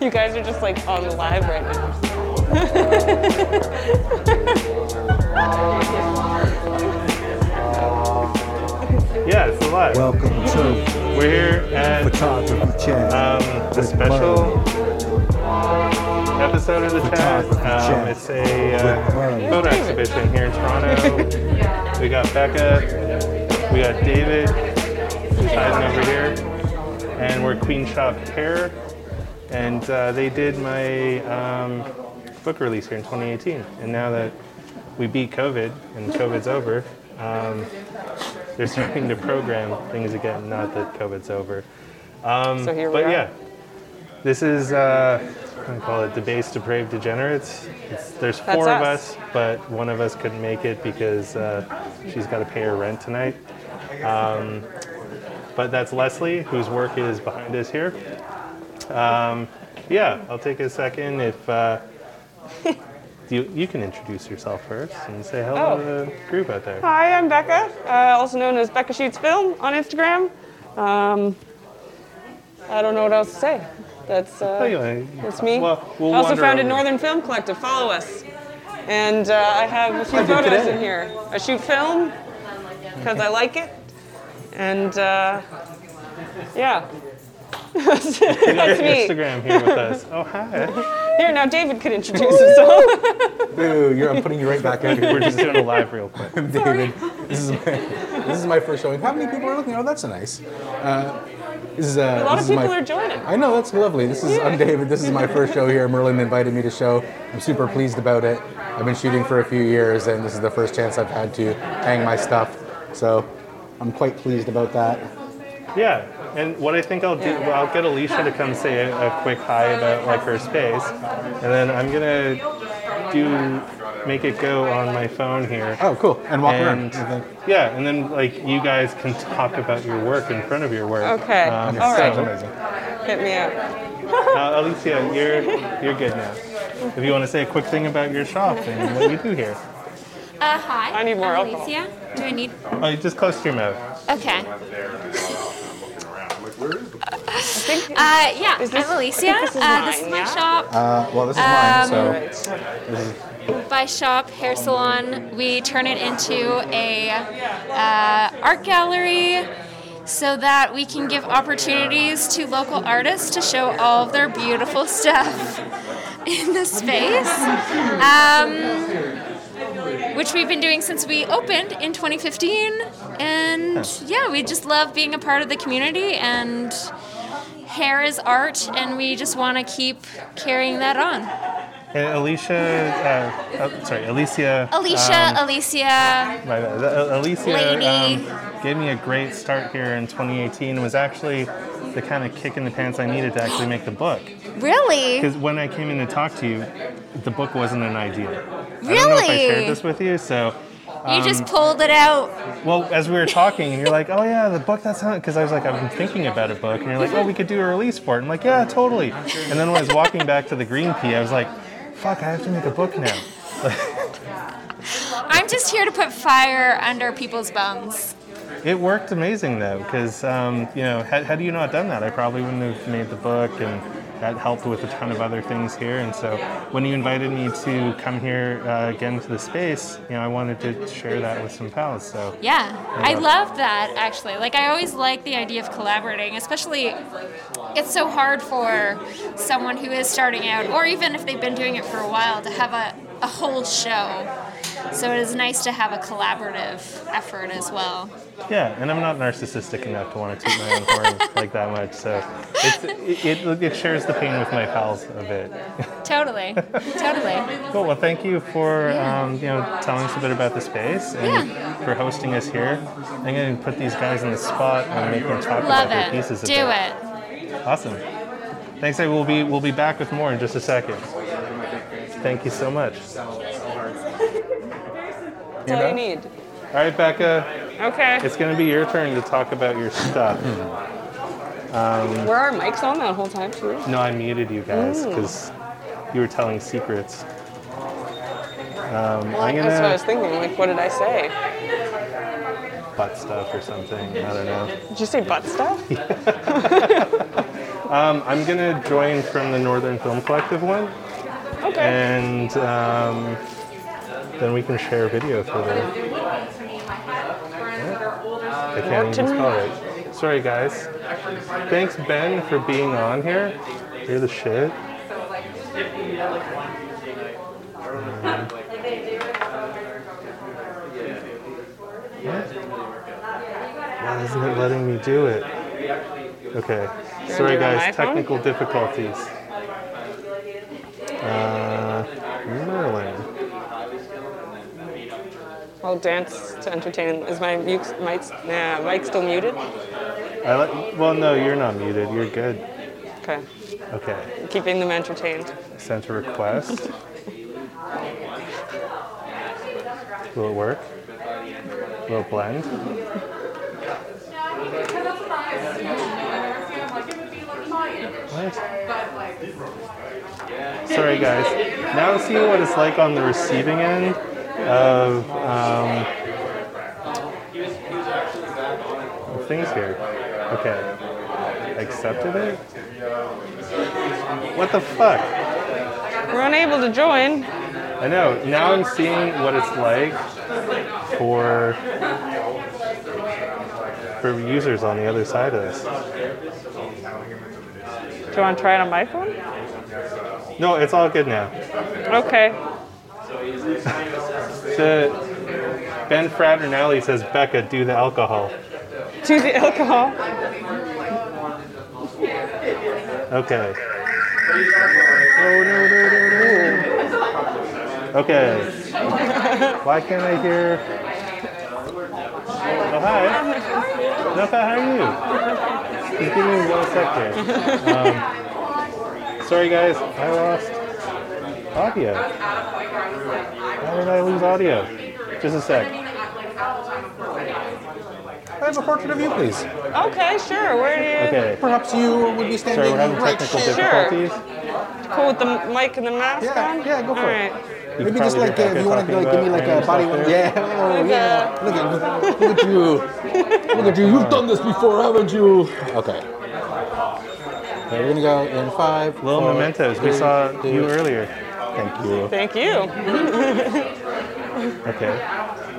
You guys are just like on the live right now. Yeah, it's alive. Welcome to. We're here at the special episode of the chat. It's a photo exhibition here in Toronto. We got Becca. We got David. Who's hiding over here. And we're Queen Shop Hair. And they did my book release here in 2018. And now that we beat COVID and COVID's over, they're starting to program things again. Not that COVID's over. So here we are. But yeah, this is, I call it debased, depraved degenerates. There's four of us, but one of us couldn't make it because she's got to pay her rent tonight. But that's Leslie, whose work is behind us here. Yeah, I'll take a second if you can introduce yourself first and say hello to the group out there. Hi, I'm Becca, also known as Becca Shoots Film on Instagram. I don't know what else to say. That's me. Well, I also founded Northern Film Collective. Follow us. And I have a few photos in here. I shoot film because I like it. And yeah. That's me. Instagram here with us. Oh, hi. Here, now David could introduce himself. Boo, I'm putting you right back in. We're just doing a live real quick. David, this is my first showing. How many people are looking? Oh, that's nice. A lot of people are joining. I know, that's lovely. I'm David. This is my first show here. Merlin invited me to show. I'm super pleased about it. I've been shooting for a few years, and this is the first chance I've had to hang my stuff. So I'm quite pleased about that. Yeah. And what I think I'll do, I'll get Alicia to come say a quick hi about like her space, and then I'm gonna make it go on my phone here. Oh, cool! And walk around. Yeah, and then like you guys can talk about your work in front of your work. Okay. All right. Amazing. Hit me up. Alicia, you're good now. If you want to say a quick thing about your shop and what you do here. Hi. I need more alcohol. Alicia, do I need? Oh, just close to your mouth. Okay. I'm Alicia. This is my shop. This is mine, so... By shop, hair salon, we turn it into a art gallery so that we can give opportunities to local artists to show all of their beautiful stuff in the space, which we've been doing since we opened in 2015. And yeah, we just love being a part of the community, and hair is art, and we just want to keep carrying that on. And Alicia gave me a great start here in 2018. Was actually the kind of kick in the pants I needed to actually make the book. Really? Because when I came in to talk to you, the book wasn't an idea. Really? I don't know if I shared this with you, so... You just pulled it out. Well, as we were talking, and you're like, oh yeah, the book, that's not... Because I was like, I've been thinking about a book. And you're like, oh, we could do a release for it. I'm like, yeah, totally. And then when I was walking back to the green pea, I was like, fuck, I have to make a book now. I'm just here to put fire under people's bums. It worked amazing, though, because, had you not done that, I probably wouldn't have made the book, and that helped with a ton of other things here. And so when you invited me to come here again to the space, I wanted to share that with some pals. So yeah, I love that, actually. Like, I always like the idea of collaborating, especially it's so hard for someone who is starting out, or even if they've been doing it for a while, to have a whole show. So it is nice to have a collaborative effort as well. Yeah, and I'm not narcissistic enough to want to toot my own horn like that much, so it shares the pain with my pals a bit. Totally. Cool. Well, thank you for telling us a bit about the space and for hosting us here. I'm going to put these guys in the spot and make them talk about their pieces. Do it. Awesome. Thanks. We'll be back with more in just a second. Thank you so much. That's all you need. All right, Becca. Okay. It's going to be your turn to talk about your stuff. Were our mics on that whole time, too? No, I muted you guys because you were telling secrets. That's what I was thinking. Like, what did I say? Butt stuff or something. I don't know. Did you say butt stuff? I'm going to join from the Northern Film Collective one. Okay. And then we can share video for the... I can't even spell it. Sorry, guys. Thanks, Ben, for being on here. You're the shit. Why isn't it letting me do it? Okay. Sorry, guys. Technical difficulties. Merlin. I'll dance to entertain. Is my mic still muted? Well, no, you're not muted. You're good. Okay. Okay. Keeping them entertained. Sent a request. Will it work? Will it blend? What? Sorry, guys. Now see what it's like on the receiving end of things here. Okay. Accepted it? What the fuck? We're unable to join. I know. Now I'm seeing what it's like for users on the other side of this. Do you want to try it on my phone? No, it's all good now. Okay. Ben Fraternelli says, Becca, do the alcohol. Do the alcohol? Okay. Oh, no. Okay. Why can't I hear? Oh, hi. Napa, how are you? Just give me one second. Sorry, guys. I lost audio. How did I lose audio? Just a sec. I have a portrait of you, please. Okay, sure. Where do you... Okay. Perhaps you would be standing... Sorry, we're having technical difficulties. Sure. Cool with the mic and the mask on? Yeah, go for it. All right. Maybe just like if you want to give me like a body one. Yeah. Oh, yeah. Look at you. Look at you. You've done this before, haven't you? Okay. We're going to go in 5. Little four, mementos. Three, we saw two. You earlier. Thank you. Thank you. Okay.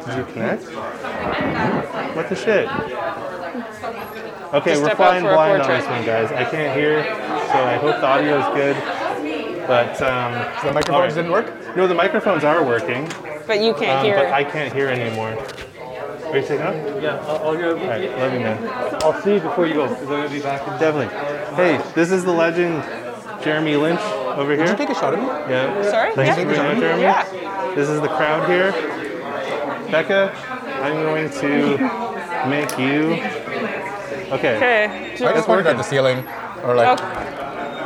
Did you connect? What the shit? Okay, we're flying blind on this one, guys. I can't hear, so I hope the audio is good. But so the microphones didn't work? No, the microphones are working. But you can't hear. But I can't hear anymore. Are you taking off? Yeah, I'll go. All right, love you, man. I'll see you before you go. I'm going to be back. Definitely. Hey, this is the legend, Jeremy Lynch, over here. Did you take a shot at me? Yeah. Sorry? Thanks for coming, Jeremy. Yeah. This is the crowd here. Becca, I'm going to make you... Okay. Okay. I just wanted to grab the ceiling. Or like...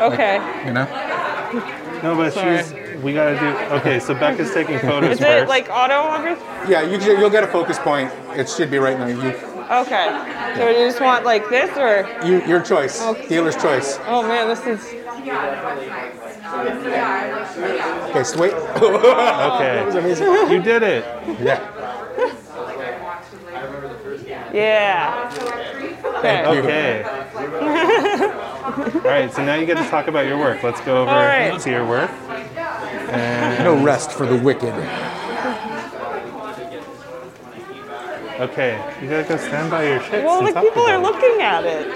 Okay. Like, you know? No, but we gotta do, okay, so Becca's taking photos. Is it first. Like auto on this? Yeah, you'll get a focus point. It should be right now. Okay, so you just want like this or? Your choice, okay. Dealer's choice. Oh man, this is. Okay, so wait. Okay, that was amazing. You did it. Yeah. Yeah. Okay. All right, so now you get to talk about your work. Let's go over and see your work. And no rest for the wicked. Okay, you gotta go stand by your shit. Well, the people are looking at it.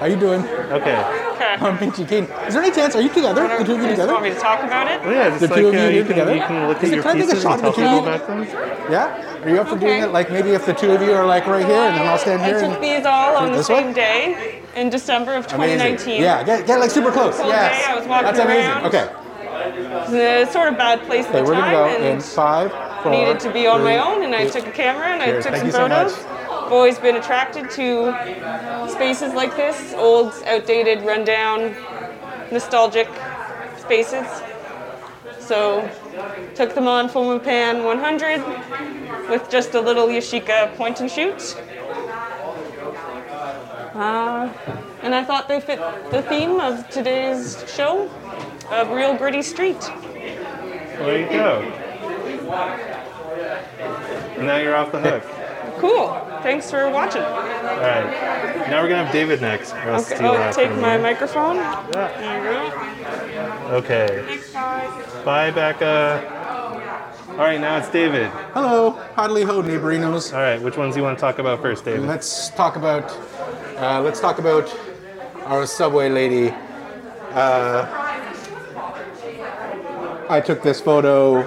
How you doing? Okay. I'm Pinchy Keen. Is there any chance? Are you together? The two of you together? You want me to talk about it? Well, yeah, just the two of you together. You can look at your pieces and talk about them. Yeah. Are you up for doing it? Like maybe if the two of you are like right here, and then I'll stand here. I took these all on the same day in December of 2019. Amazing. Yeah, get like super close. Yes. I was walking around. That's amazing. Okay. The sort of bad place at the time. We're gonna go in 5, 4. Needed to be on my own, and I took a camera and I took some photos. I've always been attracted to spaces like this, old, outdated, rundown, nostalgic spaces. So took them on Fomapan 100 with just a little Yashica point and shoot. And I thought they fit the theme of today's show, of Real Gritty Street. There you go. And now you're off the hook. Cool. Thanks for watching. All right. Now we're going to have David next. Okay. Oh, take my microphone. Yeah. There you go. Okay. Thanks, guys. Bye, Becca. All right, now it's David. Hello. Hodley ho, neighborinos. All right, which ones do you want to talk about first, David? Let's talk about our subway lady. I took this photo.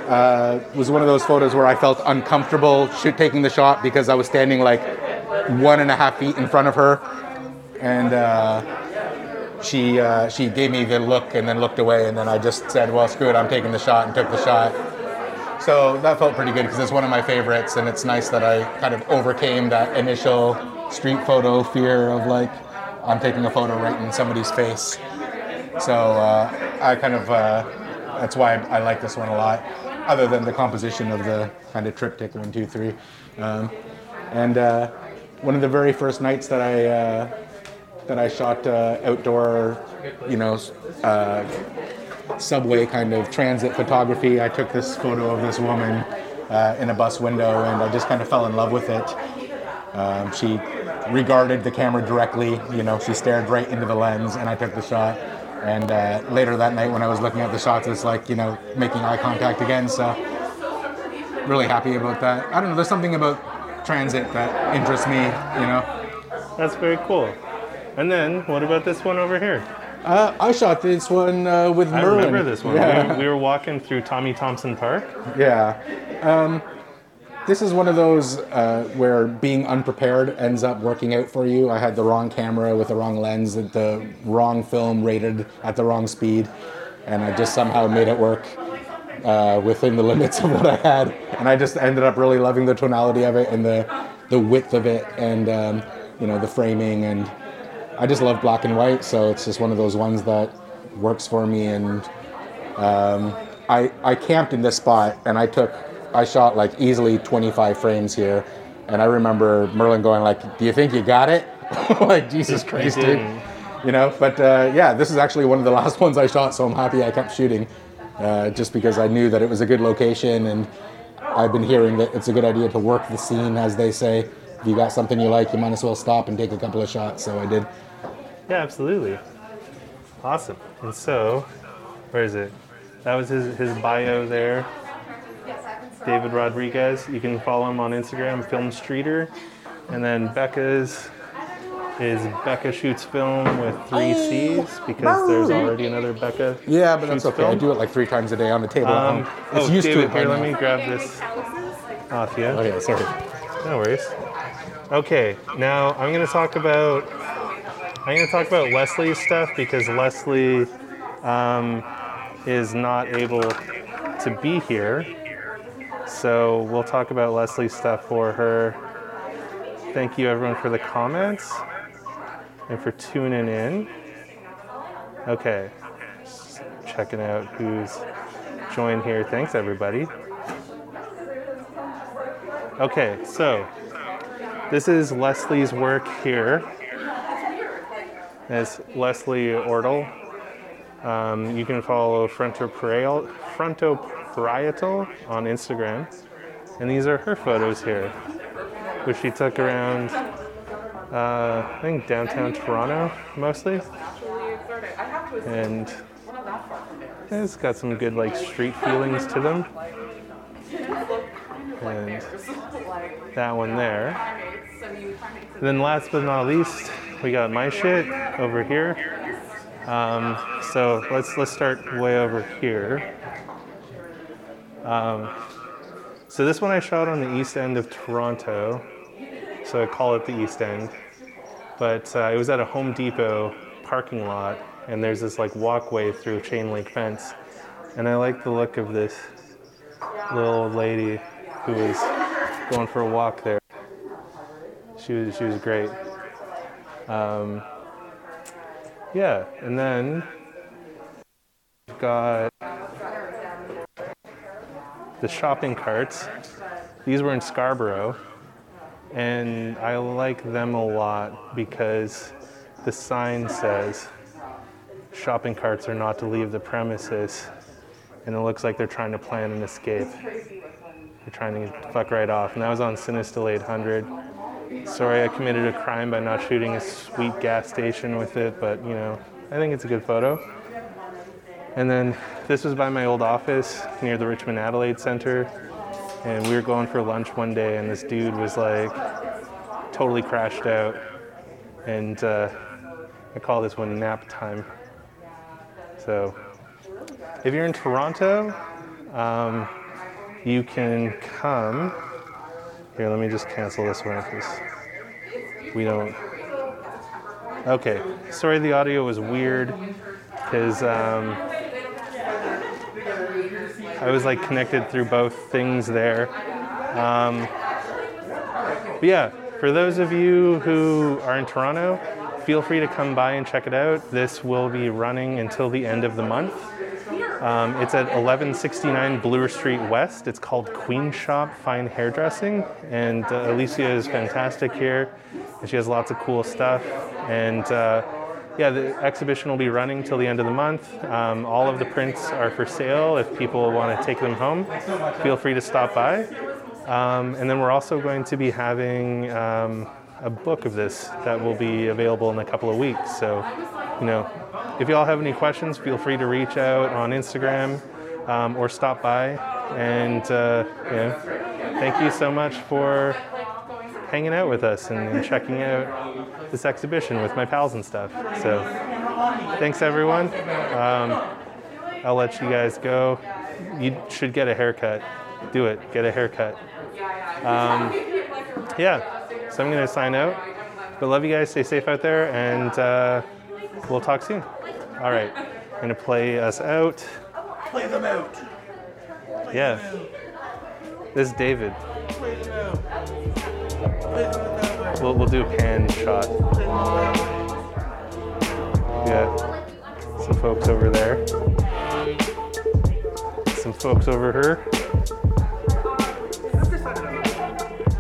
It was one of those photos where I felt uncomfortable taking the shot because I was standing like 1.5 feet in front of her, and she gave me the look and then looked away, and then I just said, "Well, screw it, I'm taking the shot," and took the shot. So that felt pretty good because it's one of my favorites, and it's nice that I kind of overcame that initial street photo fear of like I'm taking a photo right in somebody's face. So that's why I like this one a lot, other than the composition of the kind of triptych 1, 2, 3. And one of the very first nights that I shot outdoor, subway kind of transit photography, I took this photo of this woman in a bus window, and I just kind of fell in love with it. She regarded the camera directly, she stared right into the lens, and I took the shot. And later that night when I was looking at the shots, it's like, making eye contact again. So really happy about that. I don't know, there's something about transit that interests me, That's very cool. And then what about this one over here? I shot this one with Merlin. I remember this one. Yeah. We were walking through Tommy Thompson Park. Yeah. This is one of those where being unprepared ends up working out for you. I had the wrong camera with the wrong lens at the wrong film rated at the wrong speed, and I just somehow made it work within the limits of what I had. And I just ended up really loving the tonality of it and the width of it and the framing, and I just love black and white, so it's just one of those ones that works for me. And I camped in this spot, and I shot like easily 25 frames here, and I remember Merlin going like, "Do you think you got it?" Like, Jesus Christ, dude. But this is actually one of the last ones I shot, so I'm happy I kept shooting, just because I knew that it was a good location, and I've been hearing that it's a good idea to work the scene, as they say. If you got something you like, you might as well stop and take a couple of shots, so I did. Yeah, absolutely. Awesome. And so, where is it? That was his bio there. David Rodriguez. You can follow him on Instagram, Film Streeter. And then Becca's is Becca Shoots Film with 3 C's, because there's already another Becca. Yeah, but that's okay. Film. I do it like 3 times a day on the table. It's used David, to it by here, now. Let me grab this off you. Oh, yeah, sorry. No worries. Okay, now I'm going to talk about Leslie's stuff, because Leslie is not able to be here, so we'll talk about Leslie's stuff for her. Thank you everyone for the comments and for tuning in. Okay, just checking out who's joined here. Thanks everybody. Okay, so this is Leslie's work here. It's Leslie Ortl. You can follow frontoparietal on Instagram. And these are her photos here, which she took around, I think, downtown Toronto, mostly. And it's got some good, street feelings to them. And that one there. And then last but not least, we got my shit over here. So let's start way over here. So this one I shot on the east end of Toronto. So I call it the east end. But it was at a Home Depot parking lot, and there's this walkway through a chain link fence. And I like the look of this little old lady who was going for a walk there. She was great. And then we've got the shopping carts. These were in Scarborough, and I like them a lot because the sign says shopping carts are not to leave the premises, and it looks like they're trying to plan an escape. They're trying to fuck right off. And that was on Sinistril 800. sorry I committed a crime by not shooting a sweet gas station with it, but you know, I think it's a good photo. And then this was by my old office near the Richmond Adelaide Center. And we were going for lunch one day and this dude was like totally crashed out. And I call this one nap time. So if you're in Toronto, you can come. Here, let me just cancel this one because we don't. Okay, sorry the audio was weird because I was like connected through both things there. But yeah, for those of you who are in Toronto, feel free to come by and check it out. This will be running until the end of the month. It's at 1169 Bloor Street West. It's called Queen Shop Fine Hairdressing. And Alicia is fantastic here. And she has lots of cool stuff. And yeah, the exhibition will be running till the end of the month. All of the prints are for sale. If people want to take them home, feel free to stop by. And then we're also going to be having a book of this that will be available in a couple of weeks. So, you know, if y'all have any questions, feel free to reach out on Instagram or stop by. And yeah, thank you so much for hanging out with us and checking out this exhibition with my pals and stuff. So thanks, everyone. I'll let you guys go. You should get a haircut. Do it. Get a haircut. Yeah, so I'm going to sign out. But love you guys. Stay safe out there. And we'll talk soon. All right. I'm going to play us out. Play them out. Yeah. This is David. Play them out. We'll do a pan shot. Yeah. Some folks over there. Some folks over here.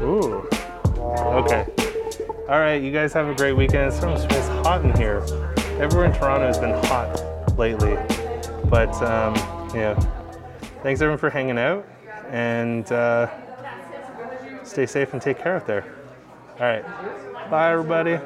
Ooh. Okay. All right, you guys have a great weekend. It smells hot in here. Everywhere in Toronto has been hot lately. But, yeah. Thanks, everyone, for hanging out. And stay safe and take care out there. All right. Bye, everybody.